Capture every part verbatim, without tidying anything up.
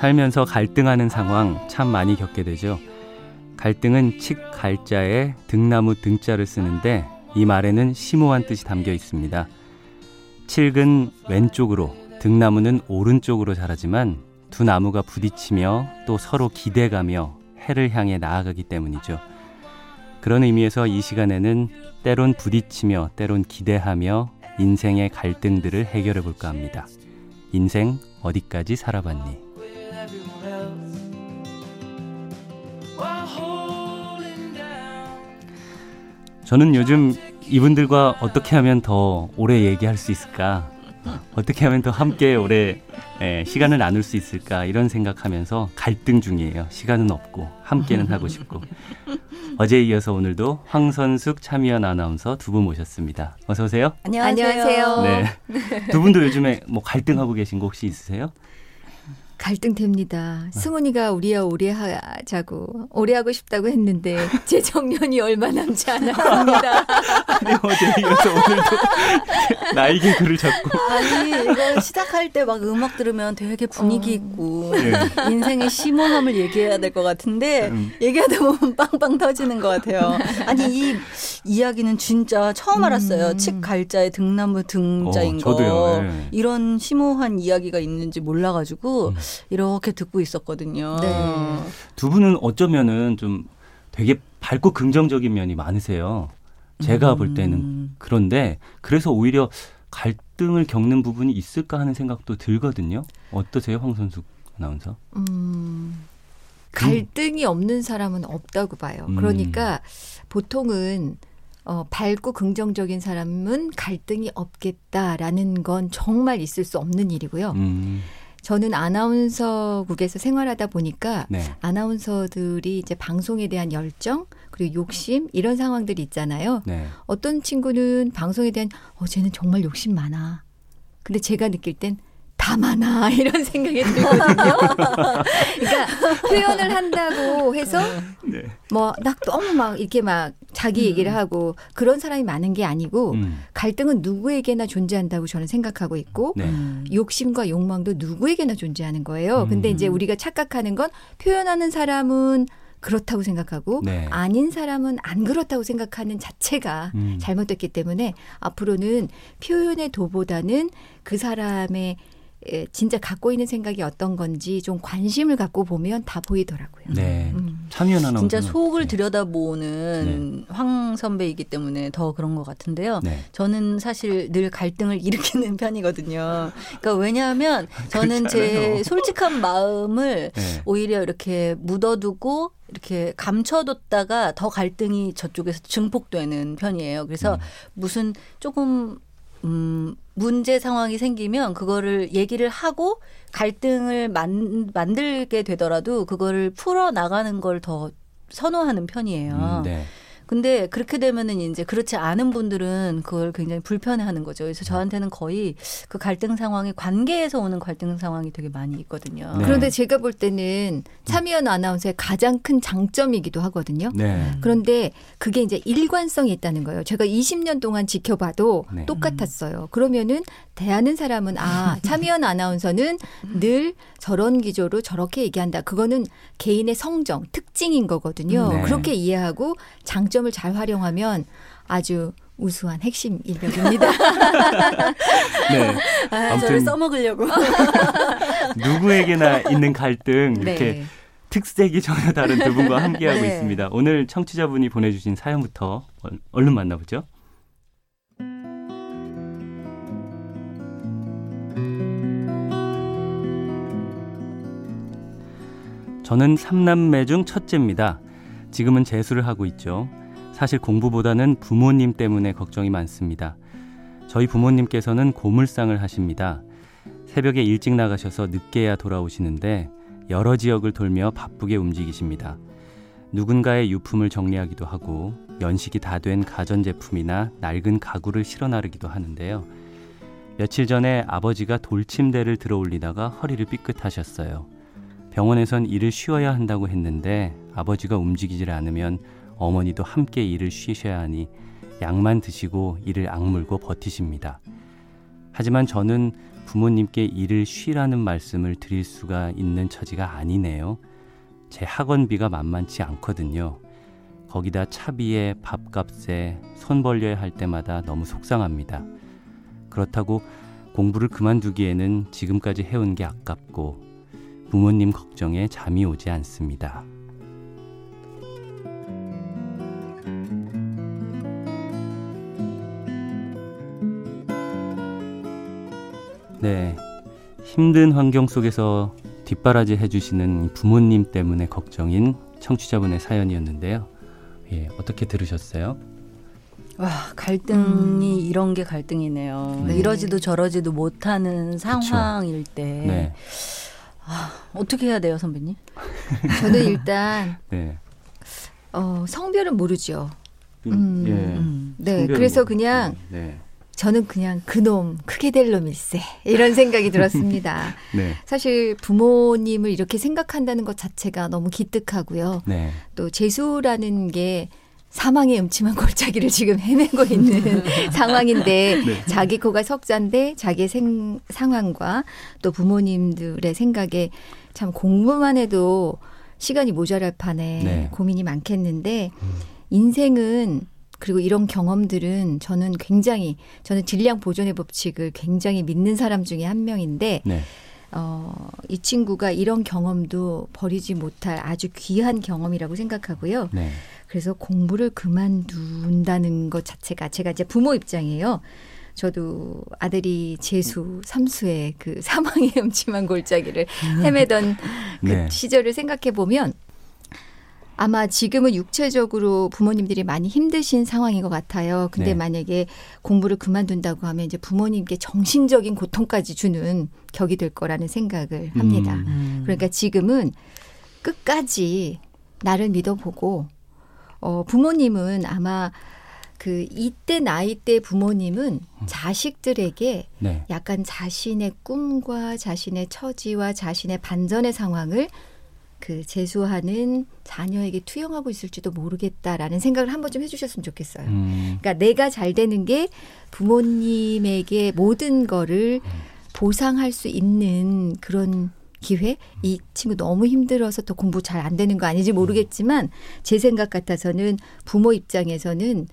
살면서 갈등하는 상황 참 많이 겪게 되죠. 갈등은 칡갈자에 등나무 등자를 쓰는데 이 말에는 심오한 뜻이 담겨 있습니다. 칡은 왼쪽으로, 등나무는 오른쪽으로 자라지만 두 나무가 부딪히며 또 서로 기대가며 해를 향해 나아가기 때문이죠. 그런 의미에서 이 시간에는 때론 부딪히며 때론 기대하며 인생의 갈등들을 해결해 볼까 합니다. 인생 어디까지 살아봤니? 저는 요즘 이분들과 어떻게 하면 더 오래 얘기할 수 있을까? 어떻게 하면 더 함께 오래 예, 시간을 나눌 수 있을까? 이런 생각하면서 갈등 중이에요. 시간은 없고 함께는 하고 싶고. 어제에 이어서 오늘도 황선숙, 차미연 아나운서 두 분 모셨습니다. 어서 오세요. 안녕하세요. 네. 두 분도 요즘에 뭐 갈등하고 계신 거 혹시 있으세요? 갈등됩니다. 승훈이가 우리야 오래 하자고, 오래 하고 싶다고 했는데 제 정년이 얼마 남지 않았습니다. 아니, 어제 이어서 오늘도 나에게 글을 적고. 아니, 이거 시작할 때 막 음악 들으면 되게 분위기 있고 어. 예. 인생의 심오함을 얘기해야 될 것 같은데 음. 얘기하다 보면 빵빵 터지는 것 같아요. 아니, 이 이야기는 진짜 처음 알았어요. 음. 칡갈자의 등나무 등자인 어, 거. 저도요. 예. 이런 심오한 이야기가 있는지 몰라가지고 음. 이렇게 듣고 있었거든요. 네. 두 분은 어쩌면은 좀 되게 밝고 긍정적인 면이 많으세요. 제가 음. 볼 때는. 그런데 그래서 오히려 갈등을 겪는 부분이 있을까 하는 생각도 들거든요. 어떠세요, 황선숙 아나운서? 음, 갈등이 없는 사람은 없다고 봐요. 음. 그러니까 보통은 어, 밝고 긍정적인 사람은 갈등이 없겠다라는 건 정말 있을 수 없는 일이고요. 음. 저는 아나운서국에서 생활하다 보니까 네. 아나운서들이 이제 방송에 대한 열정 그리고 욕심 이런 상황들이 있잖아요. 네. 어떤 친구는 방송에 대한 어 쟤는 정말 욕심 많아. 근데 제가 느낄 땐 다 많아 이런 생각이 들거든요. 그러니까 표현을 한다고 해서 네. 뭐 막 너무 막 이렇게 막 자기 얘기를 음. 하고 그런 사람이 많은 게 아니고 음. 갈등은 누구에게나 존재한다고 저는 생각하고 있고 네. 욕심과 욕망도 누구에게나 존재하는 거예요. 근데 음. 이제 우리가 착각하는 건 표현하는 사람은 그렇다고 생각하고 네. 아닌 사람은 안 그렇다고 생각하는 자체가 음. 잘못됐기 때문에 앞으로는 표현의 도보다는 그 사람의 진짜 갖고 있는 생각이 어떤 건지 좀 관심을 갖고 보면 다 보이더라고요. 네, 음. 참여나 진짜 속을 들여다보는 네. 황 선배이기 때문에 더 그런 것 같은데요. 네. 저는 사실 늘 갈등을 일으키는 편이거든요. 그러니까 왜냐하면 저는 그렇잖아요. 제 솔직한 마음을 네. 오히려 이렇게 묻어두고 이렇게 감춰뒀다가 더 갈등이 저쪽에서 증폭되는 편이에요. 그래서 음. 무슨 조금 음, 문제 상황이 생기면 그거를 얘기를 하고 갈등을 만, 만들게 되더라도 그거를 풀어나가는 걸 더 선호하는 편이에요. 음, 네. 근데 그렇게 되면은 이제 그렇지 않은 분들은 그걸 굉장히 불편해하는 거죠. 그래서 저한테는 거의 그 갈등 상황이 관계에서 오는 갈등 상황이 되게 많이 있거든요. 네. 그런데 제가 볼 때는 차미연 아나운서의 가장 큰 장점이기도 하거든요. 네. 그런데 그게 이제 일관성이 있다는 거예요. 제가 이십 년 동안 지켜봐도 네. 똑같았어요. 그러면은 대하는 사람은 아, 차미연 아나운서는 늘 저런 기조로 저렇게 얘기한다. 그거는 개인의 성정, 특징인 거거든요. 네. 그렇게 이해하고 장점 을 잘 활용하면 아주 우수한 핵심 인력입니다. 네. 아, 저를 써먹으려고. 누구에게나 있는 갈등 이렇게 네. 특색이 전혀 다른 두 분과 함께하고 네. 있습니다. 오늘 청취자분이 보내주신 사연부터 얼른 만나보죠. 저는 삼남매 중 첫째입니다. 지금은 재수를 하고 있죠. 사실 공부보다는 부모님 때문에 걱정이 많습니다. 저희 부모님께서는 고물상을 하십니다. 새벽에 일찍 나가셔서 늦게야 돌아오시는데 여러 지역을 돌며 바쁘게 움직이십니다. 누군가의 유품을 정리하기도 하고 연식이 다 된 가전제품이나 낡은 가구를 실어 나르기도 하는데요. 며칠 전에 아버지가 돌침대를 들어 올리다가 허리를 삐끗하셨어요. 병원에선 일을 쉬어야 한다고 했는데 아버지가 움직이질 않으면 어머니도 함께 일을 쉬셔야 하니 약만 드시고 이를 악물고 버티십니다. 하지만 저는 부모님께 일을 쉬라는 말씀을 드릴 수가 있는 처지가 아니네요. 제 학원비가 만만치 않거든요. 거기다 차비에 밥값에 손 벌려야 할 때마다 너무 속상합니다. 그렇다고 공부를 그만두기에는 지금까지 해온 게 아깝고 부모님 걱정에 잠이 오지 않습니다. 네, 힘든 환경 속에서 뒷바라지 해주시는 부모님 때문에 걱정인 청취자분의 사연이었는데요. 예, 어떻게 들으셨어요? 와, 갈등이 음. 이런 게 갈등이네요. 네. 이러지도 저러지도 못하는 상황일 그쵸. 때 네. 아, 어떻게 해야 돼요, 선배님? 저는 일단 네. 어, 성별은 모르죠. 음, 예. 음. 네, 그래서 모르겠어요. 그냥 네. 저는 그냥 그놈 크게 될 놈일세 이런 생각이 들었습니다. 네. 사실 부모님을 이렇게 생각한다는 것 자체가 너무 기특하고요. 네. 또 재수라는 게 사망의 음침한 골짜기를 지금 헤매고 있는 상황인데 네. 자기 코가 석자인데 자기의 생, 상황과 또 부모님들의 생각에 참 공부만 해도 시간이 모자랄 판에 네. 고민이 많겠는데 음. 인생은 그리고 이런 경험들은 저는 굉장히 저는 질량 보존의 법칙을 굉장히 믿는 사람 중에 한 명인데 네. 어, 이 친구가 이런 경험도 버리지 못할 아주 귀한 경험이라고 생각하고요. 네. 그래서 공부를 그만둔다는 것 자체가 제가 이제 부모 입장이에요. 저도 아들이 재수 삼수의 그 사망의 음침한 골짜기를 헤매던 그 네. 시절을 생각해 보면 아마 지금은 육체적으로 부모님들이 많이 힘드신 상황인 것 같아요. 근데 네. 만약에 공부를 그만둔다고 하면 이제 부모님께 정신적인 고통까지 주는 격이 될 거라는 생각을 합니다. 음, 음. 그러니까 지금은 끝까지 나를 믿어보고 어, 부모님은 아마 그 이때 나이 때 부모님은 자식들에게 네. 약간 자신의 꿈과 자신의 처지와 자신의 반전의 상황을 그 재수하는 자녀에게 투영하고 있을지도 모르겠다라는 생각을 한번 좀 해주셨으면 좋겠어요. 음. 그러니까 내가 잘 되는 게 부모님에게 모든 거를 보상할 수 있는 그런 기회? 이 친구 너무 힘들어서 또 공부 잘 안 되는 거 아닌지 모르겠지만 제 생각 같아서는 부모 입장에서는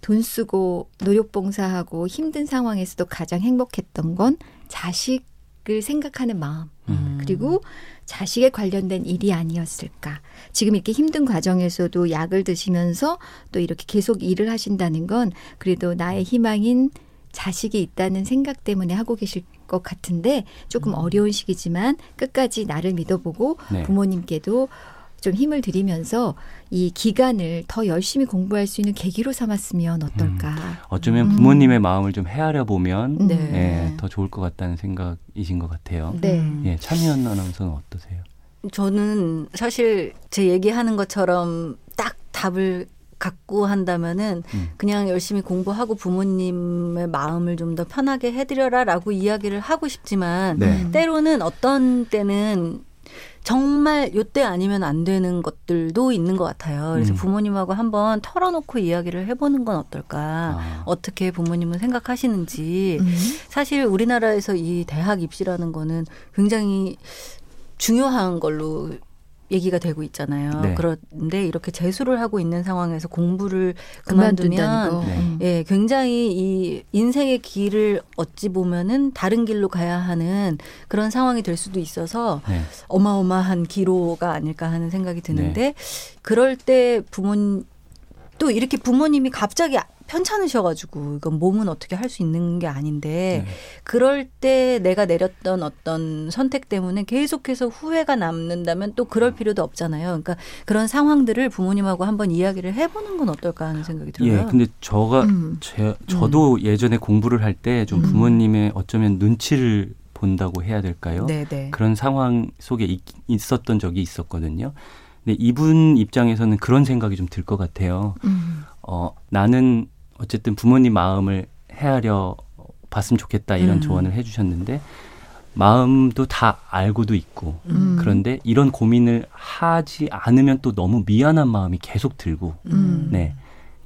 돈 쓰고 노력봉사하고 힘든 상황에서도 가장 행복했던 건 자식 그 생각하는 마음 음. 그리고 자식에 관련된 일이 아니었을까. 지금 이렇게 힘든 과정에서도 약을 드시면서 또 이렇게 계속 일을 하신다는 건 그래도 나의 희망인 자식이 있다는 생각 때문에 하고 계실 것 같은데 조금 음. 어려운 시기지만 끝까지 나를 믿어보고 네. 부모님께도 좀 힘을 드리면서 이 기간을 더 열심히 공부할 수 있는 계기로 삼았으면 어떨까. 음, 어쩌면 부모님의 음. 마음을 좀 헤아려 보면 네. 예, 더 좋을 것 같다는 생각이신 것 같아요. 네. 예, 차미연 아나운서는 어떠세요? 저는 사실 제 얘기하는 것처럼 딱 답을 갖고 한다면은 음. 그냥 열심히 공부하고 부모님의 마음을 좀 더 편하게 해드려라라고 이야기를 하고 싶지만 네. 때로는 어떤 때는 정말 요때 아니면 안 되는 것들도 있는 것 같아요. 그래서 음. 부모님하고 한번 털어놓고 이야기를 해보는 건 어떨까. 아. 어떻게 부모님은 생각하시는지. 음. 사실 우리나라에서 이 대학 입시라는 거는 굉장히 중요한 걸로 얘기가 되고 있잖아요. 네. 그런데 이렇게 재수를 하고 있는 상황에서 공부를 그만두면 네. 예, 굉장히 이 인생의 길을 어찌 보면은 다른 길로 가야 하는 그런 상황이 될 수도 있어서 네. 어마어마한 기로가 아닐까 하는 생각이 드는데 네. 그럴 때 부모님 또 이렇게 부모님이 갑자기 편찮으셔가지고 이건 몸은 어떻게 할 수 있는 게 아닌데 네. 그럴 때 내가 내렸던 어떤 선택 때문에 계속해서 후회가 남는다면 또 그럴 필요도 없잖아요. 그러니까 그런 상황들을 부모님하고 한번 이야기를 해보는 건 어떨까 하는 생각이 들어요. 예, 근데 저가 음. 제, 저도 음. 예전에 공부를 할 때 좀 부모님의 어쩌면 눈치를 본다고 해야 될까요? 네네. 그런 상황 속에 있, 있었던 적이 있었거든요. 근데 이분 입장에서는 그런 생각이 좀 들 것 같아요. 음. 어, 나는 어쨌든 부모님 마음을 헤아려 봤으면 좋겠다 이런 음. 조언을 해주셨는데 마음도 다 알고도 있고 음. 그런데 이런 고민을 하지 않으면 또 너무 미안한 마음이 계속 들고 음. 네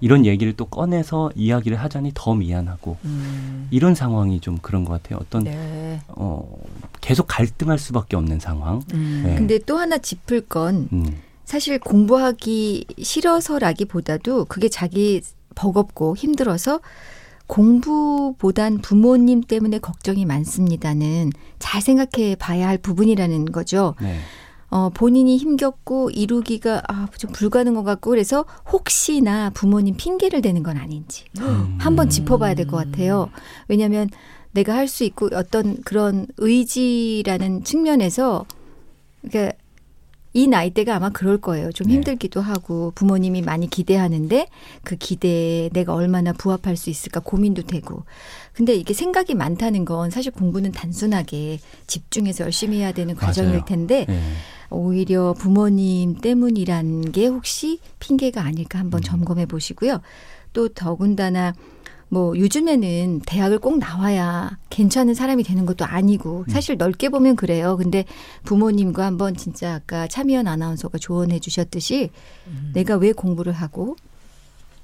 이런 얘기를 또 꺼내서 이야기를 하자니 더 미안하고 음. 이런 상황이 좀 그런 것 같아요. 어떤 네. 어, 계속 갈등할 수밖에 없는 상황. 음. 네. 근데 또 하나 짚을 건 음. 사실 공부하기 싫어서라기보다도 그게 자기 버겁고 힘들어서 공부보단 부모님 때문에 걱정이 많습니다는 잘 생각해 봐야 할 부분이라는 거죠. 네. 어, 본인이 힘겹고 이루기가 아, 좀 불가능한 것 같고 그래서 혹시나 부모님 핑계를 대는 건 아닌지 음. 한번 짚어봐야 될 것 같아요. 왜냐하면 내가 할 수 있고 어떤 그런 의지라는 측면에서 그러니까 이 나이대가 아마 그럴 거예요. 좀 힘들기도 네. 하고 부모님이 많이 기대하는데 그 기대에 내가 얼마나 부합할 수 있을까 고민도 되고. 근데 이게 생각이 많다는 건 사실 공부는 단순하게 집중해서 열심히 해야 되는 과정일 맞아요. 텐데 네. 오히려 부모님 때문이란 게 혹시 핑계가 아닐까 한번 음. 점검해 보시고요. 또 더군다나 뭐 요즘에는 대학을 꼭 나와야 괜찮은 사람이 되는 것도 아니고 사실 넓게 보면 그래요. 근데 부모님과 한번 진짜 아까 차미연 아나운서가 조언해 주셨듯이 음. 내가 왜 공부를 하고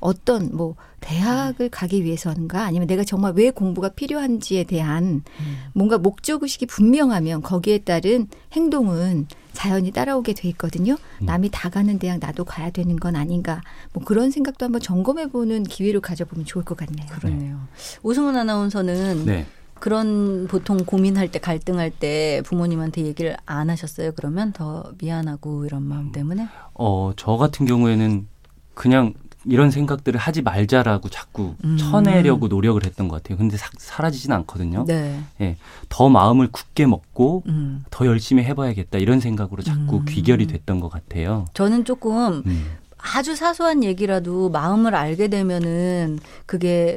어떤 뭐 대학을 가기 위해서인가 아니면 내가 정말 왜 공부가 필요한지에 대한 음. 뭔가 목적의식이 분명하면 거기에 따른 행동은 자연히 따라오게 돼 있거든요. 음. 남이 다 가는 대학 나도 가야 되는 건 아닌가 뭐 그런 생각도 한번 점검해보는 기회를 가져보면 좋을 것 같네요. 그렇네요. 우승훈 아나운서는 네. 그런 보통 고민할 때 갈등할 때 부모님한테 얘기를 안 하셨어요? 그러면 더 미안하고 이런 마음 때문에? 어, 저 같은 경우에는 그냥 이런 생각들을 하지 말자라고 자꾸 음. 쳐내려고 노력을 했던 것 같아요. 근데 사, 사라지진 않거든요. 네. 예, 더 마음을 굳게 먹고 음. 더 열심히 해봐야겠다 이런 생각으로 자꾸 음. 귀결이 됐던 것 같아요. 저는 조금 음. 아주 사소한 얘기라도 마음을 알게 되면은 그게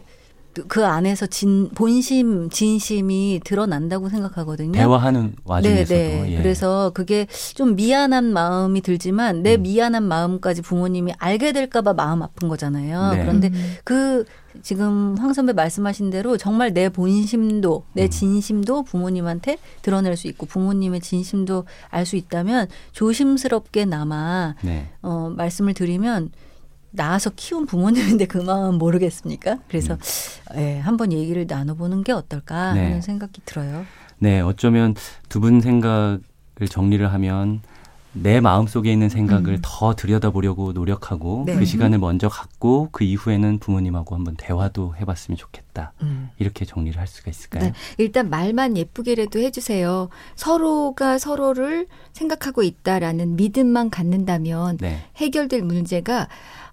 그 안에서 진, 본심, 진심이 드러난다고 생각하거든요. 대화하는 와중에서도. 네, 예. 그래서 그게 좀 미안한 마음이 들지만 내 음. 미안한 마음까지 부모님이 알게 될까 봐 마음 아픈 거잖아요. 네. 그런데 음. 그 지금 황 선배 말씀하신 대로 정말 내 본심도 내 진심도 부모님한테 드러낼 수 있고 부모님의 진심도 알 수 있다면 조심스럽게나마 네. 어, 말씀을 드리면 낳아서 키운 부모님인데 그 마음 모르겠습니까? 그래서 음. 예, 한번 얘기를 나눠보는 게 어떨까 네. 하는 생각이 들어요. 네, 어쩌면 두 분 생각을 정리를 하면 내 마음속에 있는 생각을 음. 더 들여다보려고 노력하고 네. 그 시간을 먼저 갖고 그 이후에는 부모님하고 한번 대화도 해봤으면 좋겠다. 음. 이렇게 정리를 할 수가 있을까요? 네. 일단 말만 예쁘게라도 해주세요. 서로가 서로를 생각하고 있다라는 믿음만 갖는다면 네. 해결될 문제가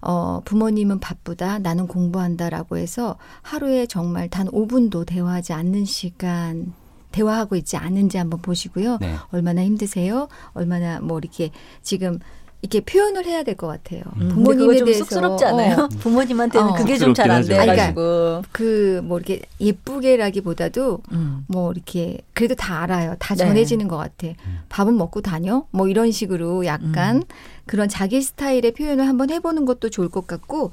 어, 부모님은 바쁘다, 나는 공부한다라고 해서 하루에 정말 단 오 분도 대화하지 않는 시간, 대화하고 있지 않은지 한번 보시고요. 네. 얼마나 힘드세요? 얼마나 뭐 이렇게 지금 이렇게 표현을 해야 될 것 같아요. 음. 부모님에 좀 대해서 쑥스럽지 않아요? 어. 부모님한테는 어. 그게 좀 잘 안 돼가지고 그 뭐 이렇게 예쁘게라기보다도 음. 뭐 이렇게 그래도 다 알아요. 다 네. 전해지는 것 같아. 음. 밥은 먹고 다녀? 뭐 이런 식으로 약간 음. 그런 자기 스타일의 표현을 한번 해보는 것도 좋을 것 같고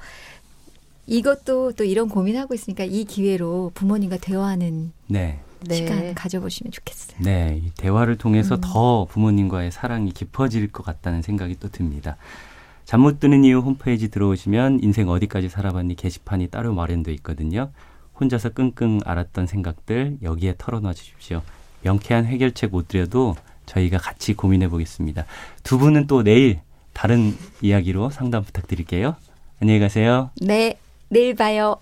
이것도 또 이런 고민하고 있으니까 이 기회로 부모님과 대화하는 네. 네. 시간 가져보시면 좋겠어요. 네, 이 대화를 통해서 음. 더 부모님과의 사랑이 깊어질 것 같다는 생각이 또 듭니다. 잠 못 드는 이유 홈페이지 들어오시면 인생 어디까지 살아봤니 게시판이 따로 마련되어 있거든요. 혼자서 끙끙 앓았던 생각들 여기에 털어놔 주십시오. 명쾌한 해결책 못 드려도 저희가 같이 고민해 보겠습니다. 두 분은 또 내일 다른 이야기로 상담 부탁드릴게요. 안녕히 가세요. 네, 내일 봐요.